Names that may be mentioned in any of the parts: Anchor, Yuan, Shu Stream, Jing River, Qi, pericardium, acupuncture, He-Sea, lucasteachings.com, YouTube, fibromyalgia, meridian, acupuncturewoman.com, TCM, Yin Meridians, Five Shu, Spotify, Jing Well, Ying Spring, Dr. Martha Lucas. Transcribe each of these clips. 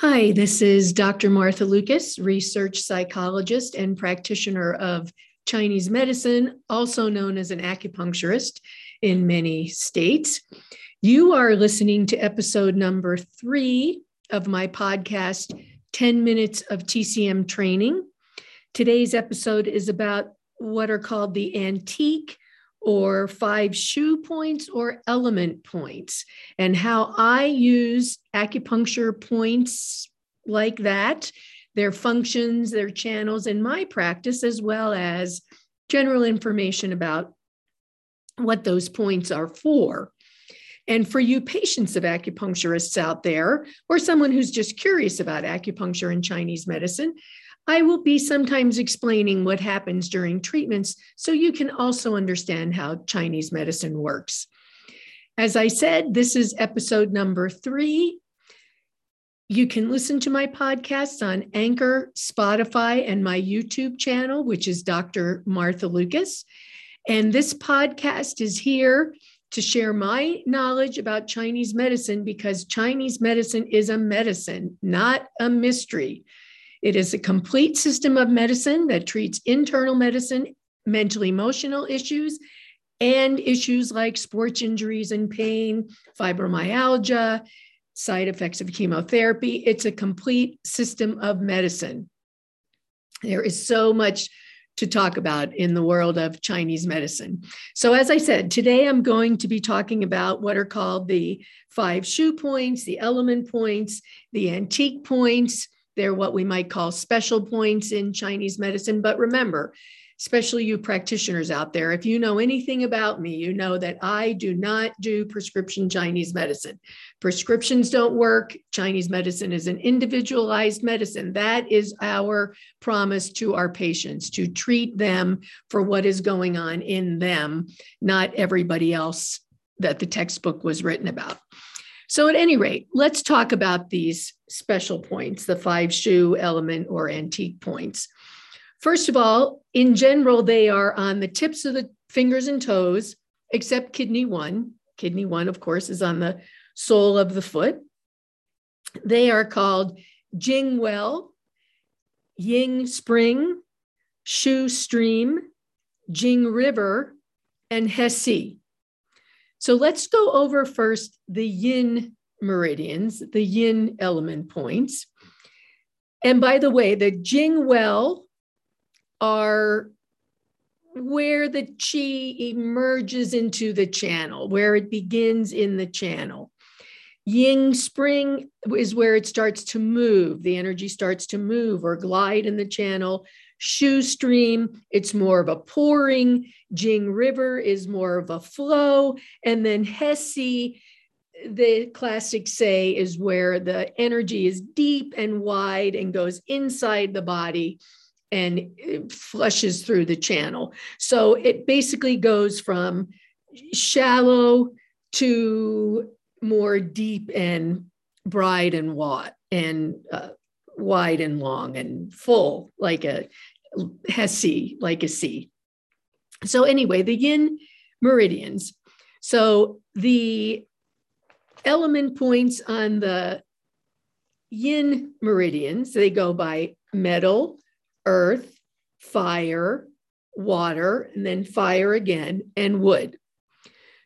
Hi, this is Dr. Martha Lucas, research psychologist and practitioner of Chinese medicine, also known as an acupuncturist in many states. You are listening to episode number 3 of my podcast, 10 Minutes of TCM Training. Today's episode is about what are called the antique or 5 Shu points or element points, and how I use acupuncture points like that, their functions, their channels in my practice, as well as general information about what those points are for. And for you patients of acupuncturists out there, or someone who's just curious about acupuncture and Chinese medicine, I will be sometimes explaining what happens during treatments so you can also understand how Chinese medicine works. As I said, this is episode number 3. You can listen to my podcasts on Anchor, Spotify, and my YouTube channel, which is Dr. Martha Lucas. And this podcast is here to share my knowledge about Chinese medicine because Chinese medicine is a medicine, not a mystery. It is a complete system of medicine that treats internal medicine, mental, emotional issues, and issues like sports injuries and pain, fibromyalgia, side effects of chemotherapy. It's a complete system of medicine. There is so much to talk about in the world of Chinese medicine. So as I said, today I'm going to be talking about what are called the 5 Shu points, the element points, the antique points. They're what we might call special points in Chinese medicine. But remember, especially you practitioners out there, if you know anything about me, you know that I do not do prescription Chinese medicine. Prescriptions don't work. Chinese medicine is an individualized medicine. That is our promise to our patients, to treat them for what is going on in them, not everybody else that the textbook was written about. So at any rate, let's talk about these special points, the 5 Shu, element, or antique points. First of all, in general, they are on the tips of the fingers and toes, except kidney 1. Kidney 1, of course, is on the sole of the foot. They are called Jing Well, Ying Spring, Shu Stream, Jing River, and He-Sea. So let's go over first the Yin Meridians, the Yin element points. And by the way, the Jing Well are where the Qi emerges into the channel, where it begins in the channel. Yin Spring is where it starts to move. The energy starts to move or glide in the channel. Shu Stream, it's more of a pouring. Jing River is more of a flow. And then He-Sea, the classics say, is where the energy is deep and wide and goes inside the body and flushes through the channel. So it basically goes from shallow to more deep and broad and wide and long and full, like a He-Sea, like a sea. So anyway, the Yin Meridians. So the element points on the Yin Meridians, they go by metal, earth, fire, water, and then fire again, and wood.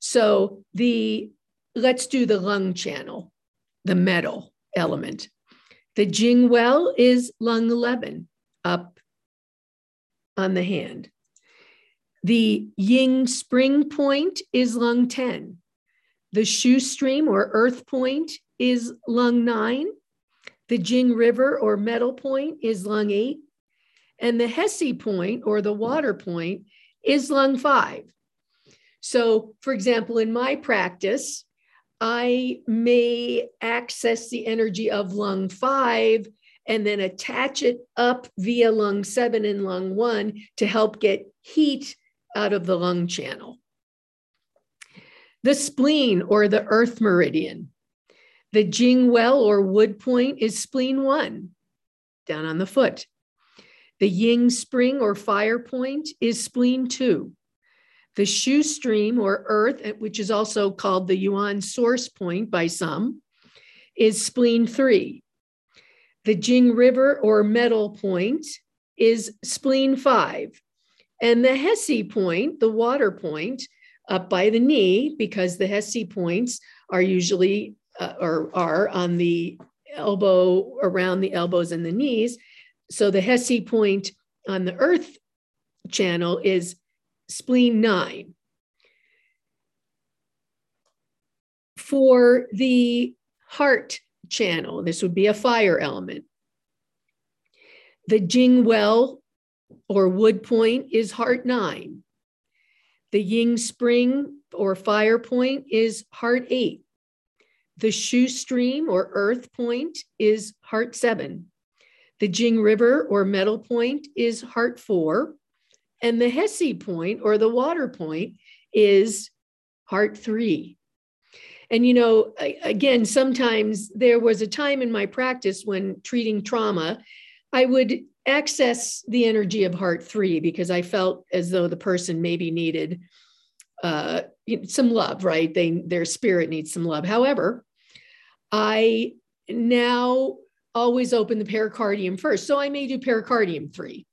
So let's do the lung channel, the metal element. The Jing Well is lung 11, up on the hand. The Ying Spring point is lung 10. The Shu Stream or earth point is lung 9. The Jing River or metal point is lung 8. And the He-Sea point or the water point is lung 5. So for example, in my practice, I may access the energy of lung 5 and then attach it up via lung 7 and lung 1 to help get heat out of the lung channel. The spleen or the earth meridian. The Jing Well or wood point is spleen 1, down on the foot. The Ying Spring or fire point is spleen 2. The Shu Stream or earth, which is also called the Yuan source point by some, is spleen 3. The Jing River or metal point is spleen 5. And the He-Sea point, the water point, up by the knee, because the He-Sea points are usually are on the elbow, around the elbows and the knees. So the He-Sea point on the earth channel is spleen 9. For the heart channel, this would be a fire element. The Jing Well or wood point is heart 9. The Ying Spring or fire point is heart 8. The Shu Stream or earth point is heart 7. The Jing River or metal point is heart 4. And the He-Sea point or the water point is heart 3. And, you know, again, sometimes there was a time in my practice when treating trauma, I would access the energy of heart 3 because I felt as though the person maybe needed some love, right? Their spirit needs some love. However, I now always open the pericardium first. So I may do pericardium 3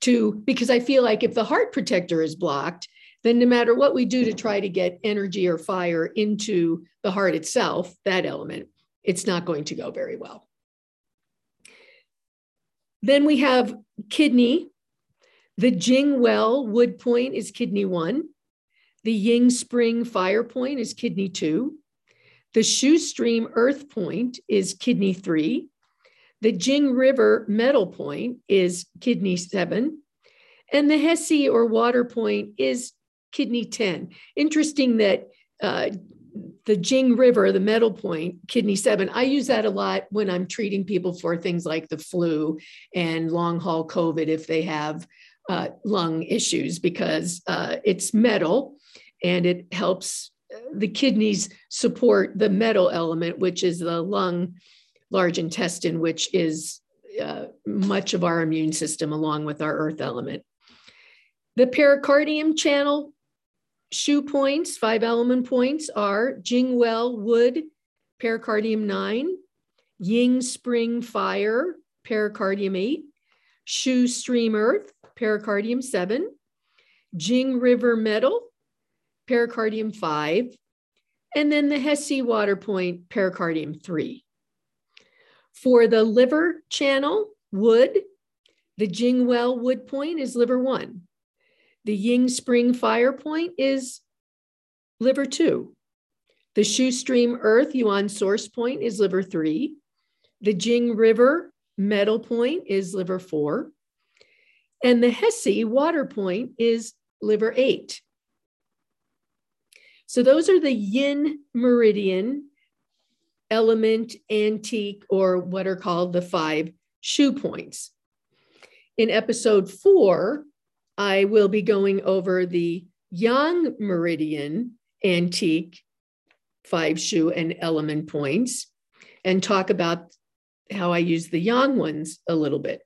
too, because I feel like if the heart protector is blocked, then no matter what we do to try to get energy or fire into the heart itself, that element, it's not going to go very well. Then we have kidney. The Jing Well wood point is kidney 1. The Ying Spring fire point is kidney 2. The Shu Stream earth point is kidney 3. The Jing River metal point is kidney 7. And the He-Sea or water point is kidney 10. Interesting that the Jing River, the metal point, kidney 7, I use that a lot when I'm treating people for things like the flu and long haul COVID if they have lung issues, because it's metal and it helps the kidneys support the metal element, which is the lung, large intestine, which is much of our immune system along with our earth element. The pericardium channel, Shu points, 5 element points are Jing Well, wood, pericardium 9, Ying Spring, fire, pericardium 8, Shu Stream, earth, pericardium 7, Jing River, metal, pericardium 5, and then the He-Sea water point, pericardium 3. For the liver channel, wood, the Jing Well, wood point is liver 1. The Ying Spring fire point is liver 2. The Shu Stream earth Yuan source point is liver 3. The Jing River metal point is liver 4. And the He-Sea water point is liver 8. So those are the Yin Meridian element antique, or what are called the 5 Shu points. In episode 4, I will be going over the Yang Meridian antique 5 Shu and element points and talk about how I use the Yang ones a little bit.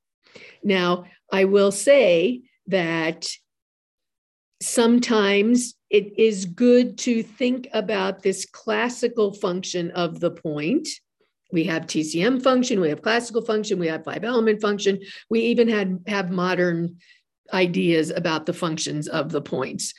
Now, I will say that sometimes it is good to think about this classical function of the point. We have TCM function, we have classical function, we have 5 element function, we even have modern ideas about the functions of the points.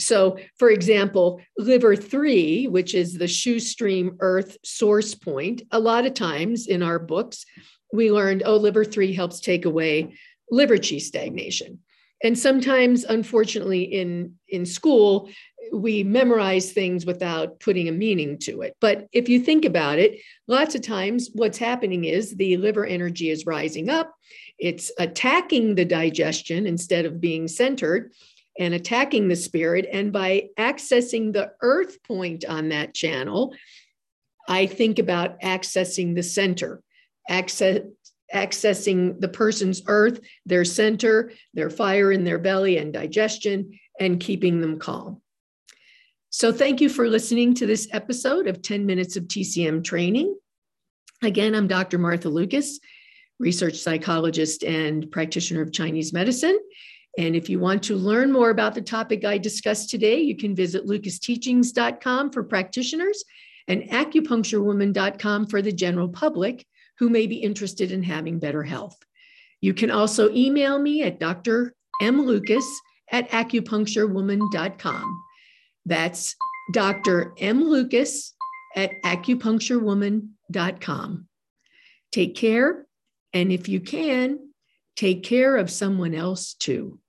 So, for example, liver 3, which is the Shu Stream earth source point, a lot of times in our books, we learned, oh, liver 3 helps take away liver Qi stagnation. And sometimes, unfortunately, in school, we memorize things without putting a meaning to it. But if you think about it, lots of times what's happening is the liver energy is rising up. It's attacking the digestion instead of being centered and attacking the spirit. And by accessing the earth point on that channel, I think about accessing the center, accessing the person's earth, their center, their fire in their belly and digestion, and keeping them calm. So thank you for listening to this episode of 10 Minutes of TCM Training. Again, I'm Dr. Martha Lucas, research psychologist and practitioner of Chinese medicine. And if you want to learn more about the topic I discussed today, you can visit lucasteachings.com for practitioners and acupuncturewoman.com for the general public who may be interested in having better health. You can also email me at drmlucas@acupuncturewoman.com. That's drmlucas@acupuncturewoman.com. Take care, and if you can, take care of someone else too.